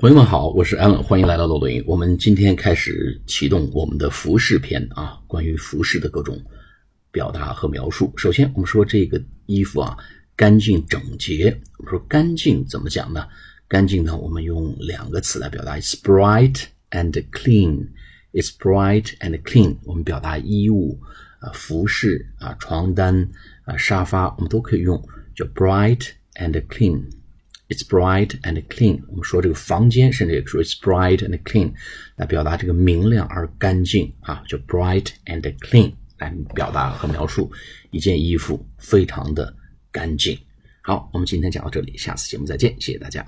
朋友们好，我是 Allen， 欢迎来到漏斗营。我们今天开始启动我们的服饰篇啊，关于服饰的各种表达和描述。首先我们说这个衣服啊，干净整洁。我们说干净怎么讲呢？干净呢，我们用两个词来表达 It's bright and clean。 It's bright and clean， 我们表达衣物啊、服饰啊、床单啊、沙发，我们都可以用叫 bright and clean。It's bright and clean， 我们说这个房间，甚至也说 It's bright and clean 来表达这个明亮而干净啊，就 bright and clean 来表达和描述一件衣服非常的干净。好，我们今天讲到这里，下次节目再见，谢谢大家。